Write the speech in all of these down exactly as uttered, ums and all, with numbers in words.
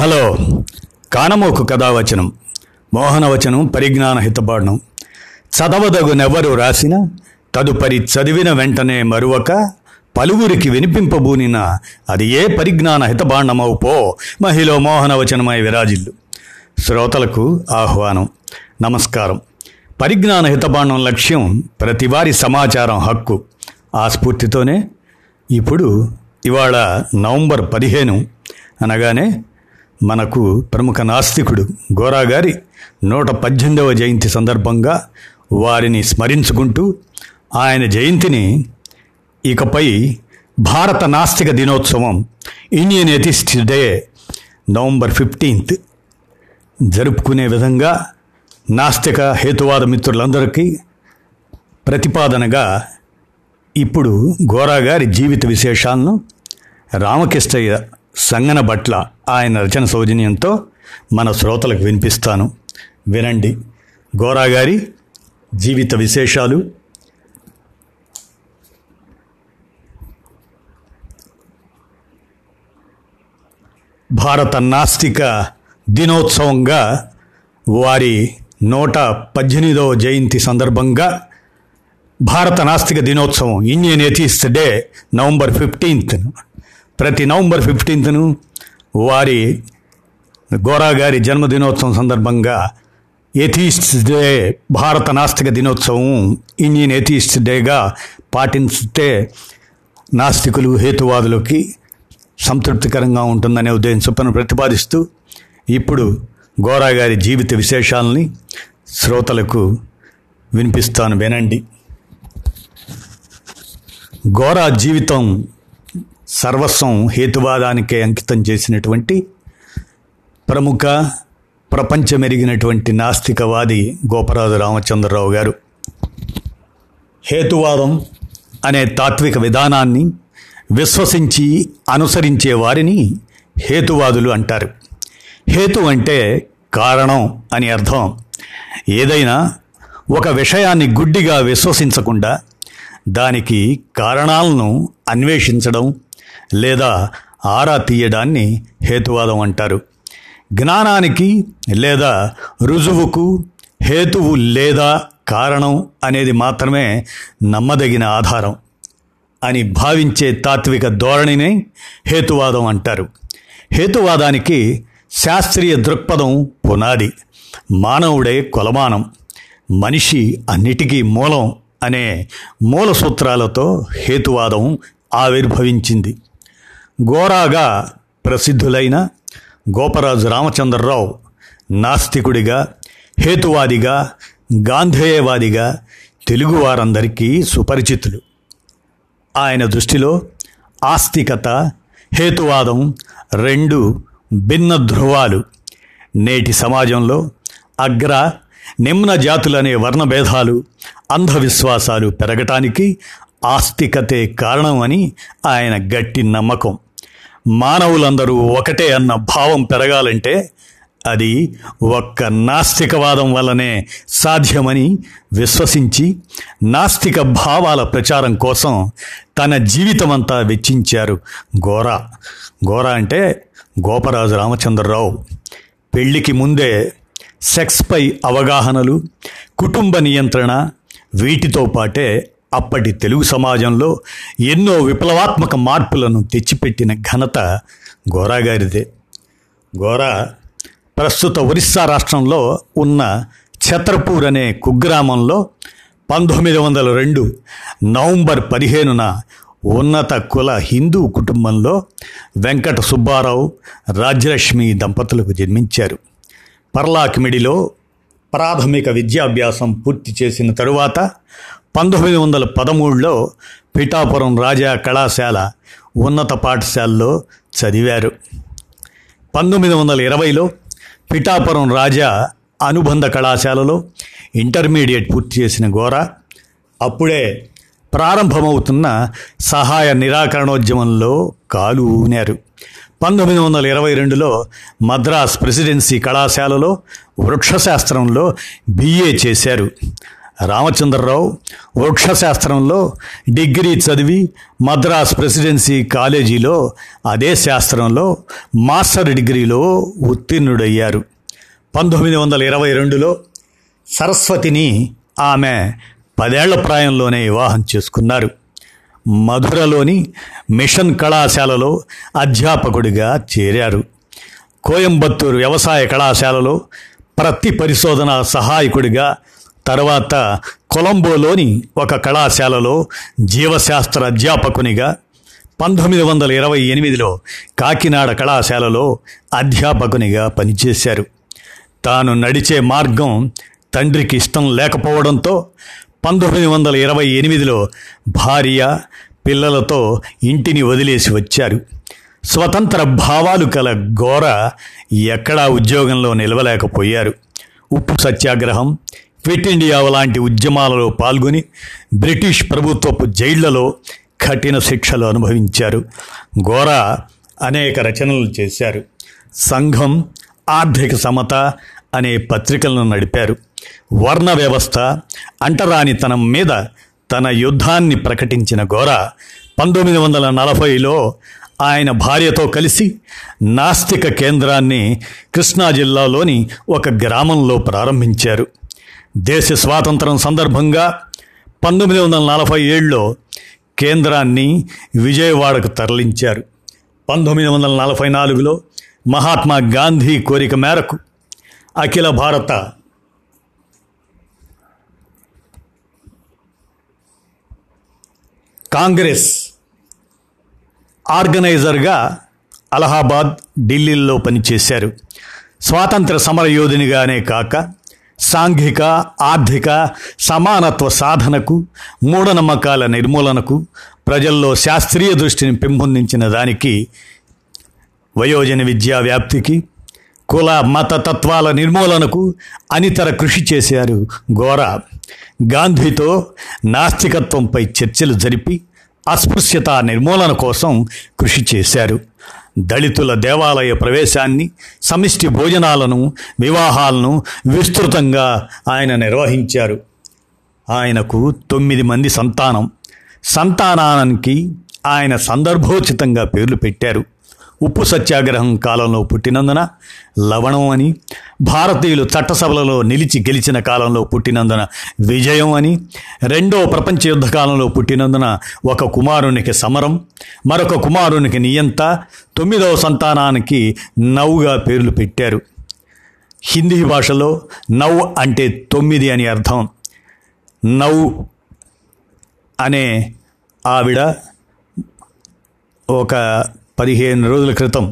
Hello కానమోకు కథావచనం మోహనవచనం పరిజ్ఞాన హితబాణం చదవదగునెవరు రాసిన తదుపరి చదివిన వెంటనే మరువక పలువురికి వినిపింపబూనిన అది ఏ పరిజ్ఞాన హితబాండమవు పో మహిళ మోహనవచనమై విరాజిల్లు. శ్రోతలకు ఆహ్వానం, నమస్కారం. పరిజ్ఞాన హితబాండం లక్ష్యం ప్రతివారి సమాచారం హక్కు. ఆ స్ఫూర్తితోనే ఇప్పుడు ఇవాళ నవంబర్ పదిహేను అనగానే మనకు ప్రముఖ నాస్తికుడు గోరా గారి నూట పద్దెనిమిదవ జయంతి సందర్భంగా వారిని స్మరించుకుంటూ ఆయన జయంతిని ఇకపై భారత నాస్తిక దినోత్సవం Indian atheist day November fifteenth జరుపుకునే విధంగా నాస్తిక హేతువాద మిత్రులందరికీ ప్రతిపాదనగా ఇప్పుడు గోరా గారి జీవిత విశేషాలను రామకృష్ణయ్య సంగన భట్ల ఆయన రచన సౌజన్యంతో మన శ్రోతలకు వినిపిస్తాను. వినండి గోరా గారి జీవిత విశేషాలు. భారత నాస్తిక దినోత్సవంగా వారి నూట పద్దెనిమిదవ జయంతి సందర్భంగా భారత నాస్తిక దినోత్సవం ఇండియన్ ఎథిస్ట్ డే నవంబర్ ఫిఫ్టీన్త్ను ప్రతి నవంబర్ ఫిఫ్టీన్త్ను వారి గోరా గారి జన్మదినోత్సవం సందర్భంగా ఎథిస్ట్ డే భారత నాస్తిక దినోత్సవం ఇండియన్ ఎథిస్ట్ డేగా పాటిస్తే నాస్తికులు హేతువాదులకి సంతృప్తికరంగా ఉంటుందనే ఉద్దేశం ప్రతిపాదిస్తూ ఇప్పుడు గోరా గారి జీవిత విశేషాలని శ్రోతలకు వినిపిస్తాను. వినండి. గోరా జీవితం సర్వస్వం హేతువాదానికే అంకితం చేసినటువంటి ప్రముఖ ప్రపంచమెరిగినటువంటి నాస్తికవాది గోపరాజు రామచంద్రరావు గారు హేతువాదం అనే తాత్విక విధానాన్ని విశ్వసించి అనుసరించే వారిని హేతువాదులు అంటారు. హేతు అంటే కారణం అని అర్థం. ఏదైనా ఒక విషయాన్ని గుడ్డిగా విశ్వసించకుండా దానికి కారణాలను అన్వేషించడం లేదా ఆరా తీయడాన్ని హేతువాదం అంటారు. జ్ఞానానికి లేదా రుజువుకు హేతువు లేదా కారణం అనేది మాత్రమే నమ్మదగిన ఆధారం అని భావించే తాత్విక ధోరణిని హేతువాదం అంటారు. హేతువాదానికి శాస్త్రీయ దృక్పథం పునాది. మానవుడే కొలమానం, మనిషి అన్నిటికీ మూలం అనే మూల సూత్రాలతో హేతువాదం ఆవిర్భవించింది. గోరాగా ప్రసిద్ధులైన గోపరాజు రామచంద్రరావు నాస్తికుడిగా, హేతువాదిగా, గాంధేయవాదిగా తెలుగువారందరికీ సుపరిచితులు. ఆయన దృష్టిలో ఆస్తికత, హేతువాదం రెండు భిన్న ధ్రువాలు. నేటి సమాజంలో అగ్ర నిమ్న జాతులనే వర్ణభేదాలు, అంధవిశ్వాసాలు పెరగటానికి ఆస్తికతే కారణం అని ఆయన గట్టి నమ్మకం. మానవులందరూ ఒకటే అన్న భావం పెరగాలంటే అది ఒక్క నాస్తికవాదం వల్లనే సాధ్యమని విశ్వసించి నాస్తిక భావాల ప్రచారం కోసం తన జీవితమంతా వెచ్చించారు గోరా. గోరా అంటే గోపరాజు రామచంద్రరావు పెళ్లికి ముందే సెక్స్పై అవగాహనలు, కుటుంబ నియంత్రణ, వీటితో పాటే అప్పటి తెలుగు సమాజంలో ఎన్నో విప్లవాత్మక మార్పులను తెచ్చిపెట్టిన ఘనత గోరా గారిదే. గోరా ప్రస్తుత ఒరిస్సా రాష్ట్రంలో ఉన్న ఛత్తర్పూర్ అనే కుగ్రామంలో పంతొమ్మిది వందల రెండు నవంబర్ పదిహేనున ఉన్నత కుల హిందూ కుటుంబంలో వెంకట సుబ్బారావు, రాజ్యలక్ష్మి దంపతులకు జన్మించారు. పర్లాకిమిడిలో ప్రాథమిక విద్యాభ్యాసం పూర్తి చేసిన తరువాత పంతొమ్మిది వందల పదమూడులో పిఠాపురం రాజా కళాశాల ఉన్నత పాఠశాలలో చదివారు. పంతొమ్మిది వందల ఇరవైలో పిఠాపురం రాజా అనుబంధ కళాశాలలో ఇంటర్మీడియట్ పూర్తి చేసిన గోరా అప్పుడే ప్రారంభమవుతున్న సహాయ నిరాకరణోద్యమంలో కాలు ఊనారు. పంతొమ్మిది వందల ఇరవై రెండులో మద్రాస్ ప్రెసిడెన్సీ కళాశాలలో వృక్షశాస్త్రంలో బిఏ చేశారు. రామచంద్రరావు వృక్షశాస్త్రంలో డిగ్రీ చదివి మద్రాస్ ప్రెసిడెన్సీ కాలేజీలో అదే శాస్త్రంలో మాస్టర్ డిగ్రీలో ఉత్తీర్ణుడయ్యారు. పంతొమ్మిది వందల ఇరవై రెండులో సరస్వతిని ఆమె పదేళ్ల ప్రాయంలోనే వివాహం చేసుకున్నారు. మధురలోని మిషన్ కళాశాలలో అధ్యాపకుడిగా చేరారు. కోయంబత్తూరు వ్యవసాయ కళాశాలలో ప్రతి పరిశోధన సహాయకుడిగా, తర్వాత కొలంబోలోని ఒక కళాశాలలో జీవశాస్త్ర అధ్యాపకునిగా, పంతొమ్మిది వందల ఇరవై ఎనిమిదిలో కాకినాడ కళాశాలలో అధ్యాపకునిగా పనిచేశారు. తాను నడిచే మార్గం తండ్రికి ఇష్టం లేకపోవడంతో పంతొమ్మిది వందల ఇరవై ఎనిమిదిలో భార్య పిల్లలతో ఇంటిని వదిలేసి వచ్చారు. స్వతంత్ర భావాలు కల గోర ఎక్కడా ఉద్యోగంలో నిలవలేకపోయారు. ఉప్పు సత్యాగ్రహం, క్విట్ ఇండియా లాంటి ఉద్యమాలలో పాల్గొని బ్రిటిష్ ప్రభుత్వపు జైళ్లలో కఠిన శిక్షలు అనుభవించారు. గోర అనేక రచనలు చేశారు. సంఘం, ఆర్థిక సమత అనే పత్రికలను నడిపారు. వర్ణ వ్యవస్థ, అంటరానితనం మీద తన యుద్ధాన్ని ప్రకటించిన గోర పంతొమ్మిది వందల నలభైలో ఆయన భార్యతో కలిసి నాస్తిక కేంద్రాన్ని కృష్ణా జిల్లాలోని ఒక గ్రామంలో ప్రారంభించారు. దేశ స్వాతంత్రం సందర్భంగా పంతొమ్మిది వందల నలభై ఏడులో కేంద్రాన్ని విజయవాడకు తరలించారు. పంతొమ్మిది వందల నలభై నాలుగులో మహాత్మా గాంధీ కోరిక మేరకు అఖిల భారత కాంగ్రెస్ ఆర్గనైజర్గా అలహాబాద్, ఢిల్లీల్లో పనిచేశారు. స్వాతంత్ర సమరయోధునిగానే కాక సాంఘిక, ఆర్థిక సమానత్వ సాధనకు, మూఢనమ్మకాల నిర్మూలనకు, ప్రజల్లో శాస్త్రీయ దృష్టిని పెంపొందించిన దానికి, వయోజన విద్యా వ్యాప్తికి, కుల మత తత్వాల నిర్మూలనకు అనితర కృషి చేశారు గోర. గాంధీతో నాస్తికత్వంపై చర్చలు జరిపి అస్పృశ్యత నిర్మూలన కోసం కృషి చేశారు. దళితుల దేవాలయ ప్రవేశాన్ని, సమిష్టి భోజనాలను, వివాహాలను విస్తృతంగా ఆయన నిర్వహించారు. ఆయనకు తొమ్మిది మంది సంతానం. సంతానానికి ఆయన సందర్భోచితంగా పేర్లు పెట్టారు. ఉప్పు సత్యాగ్రహం కాలంలో పుట్టినందున లవణం అని, భారతీయులు చట్టసభలలో నిలిచి గెలిచిన కాలంలో పుట్టినందున విజయం అని, రెండో ప్రపంచ యుద్ధ కాలంలో పుట్టినందున ఒక కుమారునికి సమరం, మరొక కుమారునికి నియంత, తొమ్మిదవ సంతానానికి నౌగా పేర్లు పెట్టారు. హిందీ భాషలో నౌ అంటే తొమ్మిది అని అర్థం. నౌ అనే ఆవిడ ఒక పదిహేను రోజుల క్రితం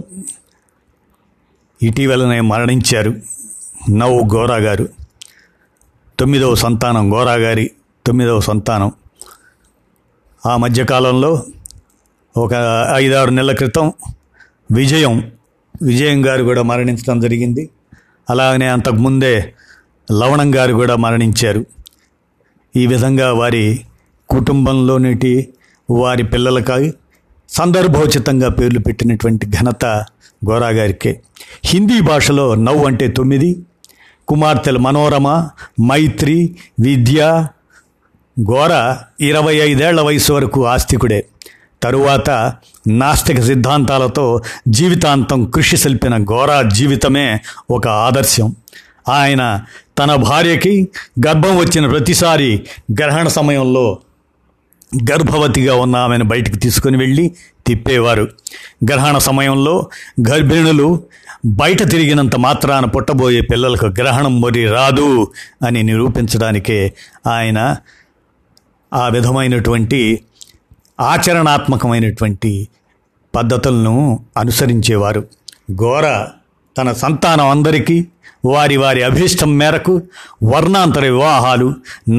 ఇటీవలనే మరణించారు. నౌ గోరా గారు, తొమ్మిదవ సంతానం గోరా గారి తొమ్మిదవ సంతానం. ఆ మధ్యకాలంలో ఒక ఐదారు నెలల క్రితం విజయం విజయం గారు కూడా మరణించడం జరిగింది. అలాగనే అంతకుముందే లవణం గారు కూడా మరణించారు. ఈ విధంగా వారి కుటుంబంలోనిటి వారి పిల్లలకి సందర్భోచితంగా పేర్లు పెట్టినటువంటి ఘనత గోరా గారికే. హిందీ భాషలో నౌ అంటే తొమ్మిది. కుమార్తెలు మనోరమ, మైత్రి, విద్య. గోరా ఇరవై ఐదేళ్ల వయసు వరకు ఆస్తికుడే. తరువాత నాస్తిక సిద్ధాంతాలతో జీవితాంతం కృషి సల్పిన గోరా జీవితమే ఒక ఆదర్శం. ఆయన తన భార్యకి గర్భం వచ్చిన ప్రతిసారి గ్రహణ సమయంలో గర్భవతిగా ఉన్న ఆమెను బయటికి తీసుకుని వెళ్ళి తిప్పేవారు. గ్రహణ సమయంలో గర్భిణులు బయట తిరిగినంత మాత్రాన పుట్టబోయే పిల్లలకు గ్రహణం మరి రాదు అని నిరూపించడానికే ఆయన ఆ విధమైనటువంటి ఆచరణాత్మకమైనటువంటి పద్ధతులను అనుసరించేవారు. గోర తన సంతానం అందరికీ వారి వారి అభీష్టం మేరకు వర్ణాంతర వివాహాలు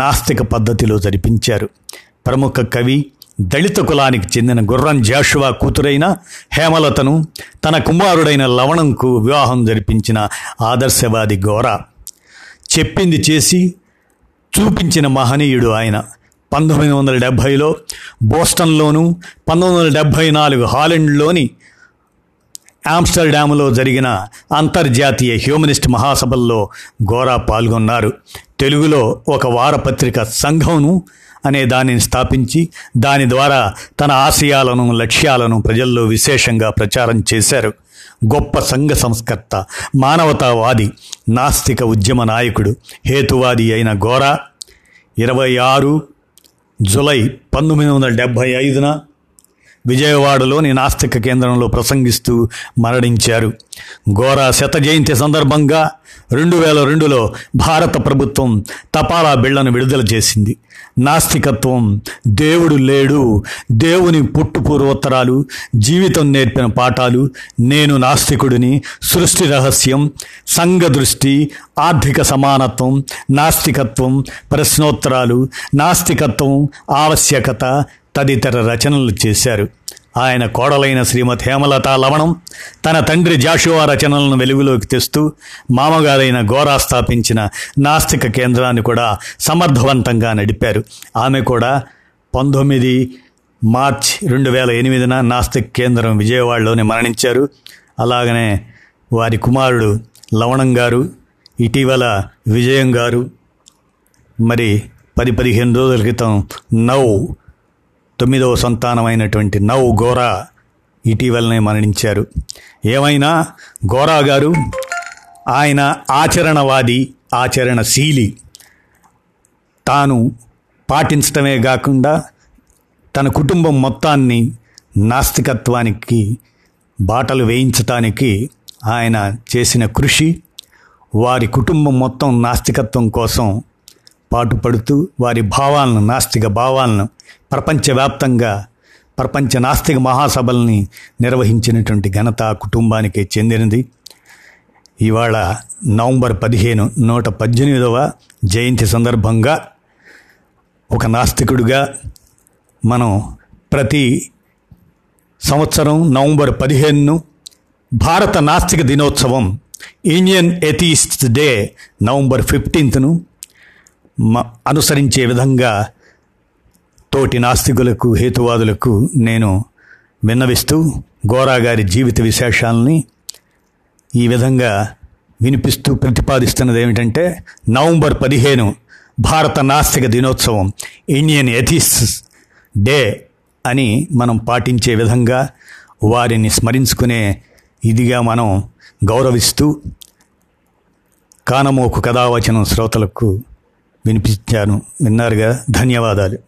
నాస్తిక పద్ధతిలో జరిపించారు. ప్రముఖ కవి, దళిత కులానికి చెందిన గుర్రం జాషువా కూతురైన హేమలతను తన కుమారుడైన లవణంకు వివాహం జరిపించిన ఆదర్శవాది గోర. చెప్పింది చేసి చూపించిన మహనీయుడు ఆయన. పంతొమ్మిది వందల డెబ్భైలో బోస్టన్లోను, పంతొమ్మిది వందల డెబ్భై నాలుగు హాలండ్లోని ఆమ్స్టర్డాములో జరిగిన అంతర్జాతీయ హ్యూమనిస్ట్ మహాసభల్లో గోరా పాల్గొన్నారు. తెలుగులో ఒక వారపత్రిక సంఘంను అనే దానిని స్థాపించి దాని ద్వారా తన ఆశయాలను, లక్ష్యాలను ప్రజల్లో విశేషంగా ప్రచారం చేశారు. గొప్ప సంఘ సంస్కర్త, మానవతావాది, నాస్తిక ఉద్యమ నాయకుడు, హేతువాది అయిన గోరా ఇరవై ఆరు జులై పంతొమ్మిది వందల డెబ్భై ఐదున విజయవాడలోని నాస్తిక కేంద్రంలో ప్రసంగిస్తూ మరణించారు. గోరా శత జయంతి సందర్భంగా రెండు వేల రెండులో భారత ప్రభుత్వం తపాలా బిళ్లను విడుదల చేసింది. నాస్తికత్వం, దేవుడు లేడు, దేవుని పుట్టుపూర్వోత్తరాలు, జీవితం నేర్పిన పాఠాలు, నేను నాస్తికుడిని, సృష్టి రహస్యం, సంఘ దృష్టి, ఆర్థిక సమానత్వం, నాస్తికత్వం, ప్రశ్నోత్తరాలు, నాస్తికత్వం ఆవశ్యకత తదితర రచనలు చేశారు. ఆయన కోడలైన శ్రీమతి హేమలత లవణం తన తండ్రి జాషువా రచనలను వెలుగులోకి తెస్తూ మామగారైన గోరా స్థాపించిన నాస్తిక కేంద్రాన్ని కూడా సమర్థవంతంగా నడిపారు. ఆమె కూడా పంతొమ్మిది మార్చ్ రెండు వేల ఎనిమిదిన నాస్తిక కేంద్రం విజయవాడలోనే మరణించారు. అలాగనే వారి కుమారుడు లవణం గారు, ఇటీవల విజయం గారు, మరి పది పదిహేను రోజుల క్రితం నౌ తొమ్మిదవ సంతానమైనటువంటి నౌ గోరా ఇటీవలనే మరణించారు. ఏమైనా గోరా గారు ఆయన ఆచరణవాది, ఆచరణశీలి. తాను పాటించడమే కాకుండా తన కుటుంబం మొత్తాన్ని నాస్తికత్వానికి బాటలు వేయించటానికి ఆయన చేసిన కృషి, వారి కుటుంబం మొత్తం నాస్తికత్వం కోసం పాటుపడుతూ వారి భావాలను, నాస్తిక భావాలను ప్రపంచవ్యాప్తంగా ప్రపంచ నాస్తిక మహాసభల్ని నిర్వహించినటువంటి ఘనత కుటుంబానికి చెందినది. ఇవాళ నవంబర్ పదిహేను నూట పద్దెనిమిదవ జయంతి సందర్భంగా ఒక నాస్తికుడిగా మనం ప్రతి సంవత్సరం నవంబర్ పదిహేనును భారత నాస్తిక దినోత్సవం, ఇండియన్ ఎథీస్ట్ డే నవంబర్ ఫిఫ్టీన్త్ను అనుసరించే విధంగా తోటి నాస్తికులకు, హేతువాదులకు నేను విన్నవిస్తూ గోరా గారి జీవిత విశేషాలని ఈ విధంగా వినిపిస్తూ ప్రతిపాదిస్తున్నది ఏమిటంటే, నవంబర్ పదిహేను భారత నాస్తిక దినోత్సవం, ఇండియన్ ఎథీస్ట్ డే అని మనం పాటించే విధంగా వారిని స్మరించుకునే ఇదిగా మనం గౌరవిస్తూ కానమోకు కథావచనం శ్రోతలకు వినిపించాను. విన్నారుగా, ధన్యవాదాలు.